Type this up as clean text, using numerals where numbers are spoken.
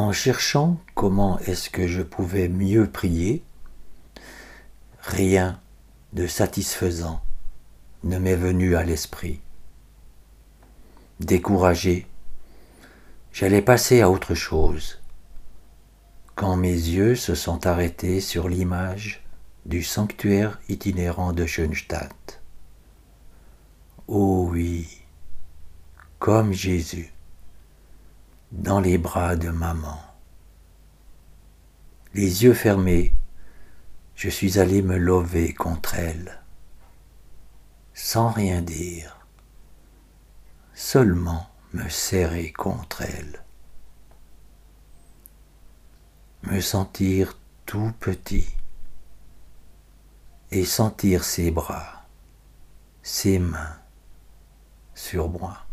en cherchant comment est-ce que je pouvais mieux prier, rien de satisfaisant ne m'est venu à l'esprit. Découragé, j'allais passer à autre chose, quand mes yeux se sont arrêtés sur l'image du sanctuaire itinérant de Schönstatt. Oh oui, comme Jésus, dans les bras de maman. Les yeux fermés, je suis allé me lever contre elle, sans rien dire, seulement me serrer contre elle, me sentir tout petit et sentir ses bras, ses mains sur moi.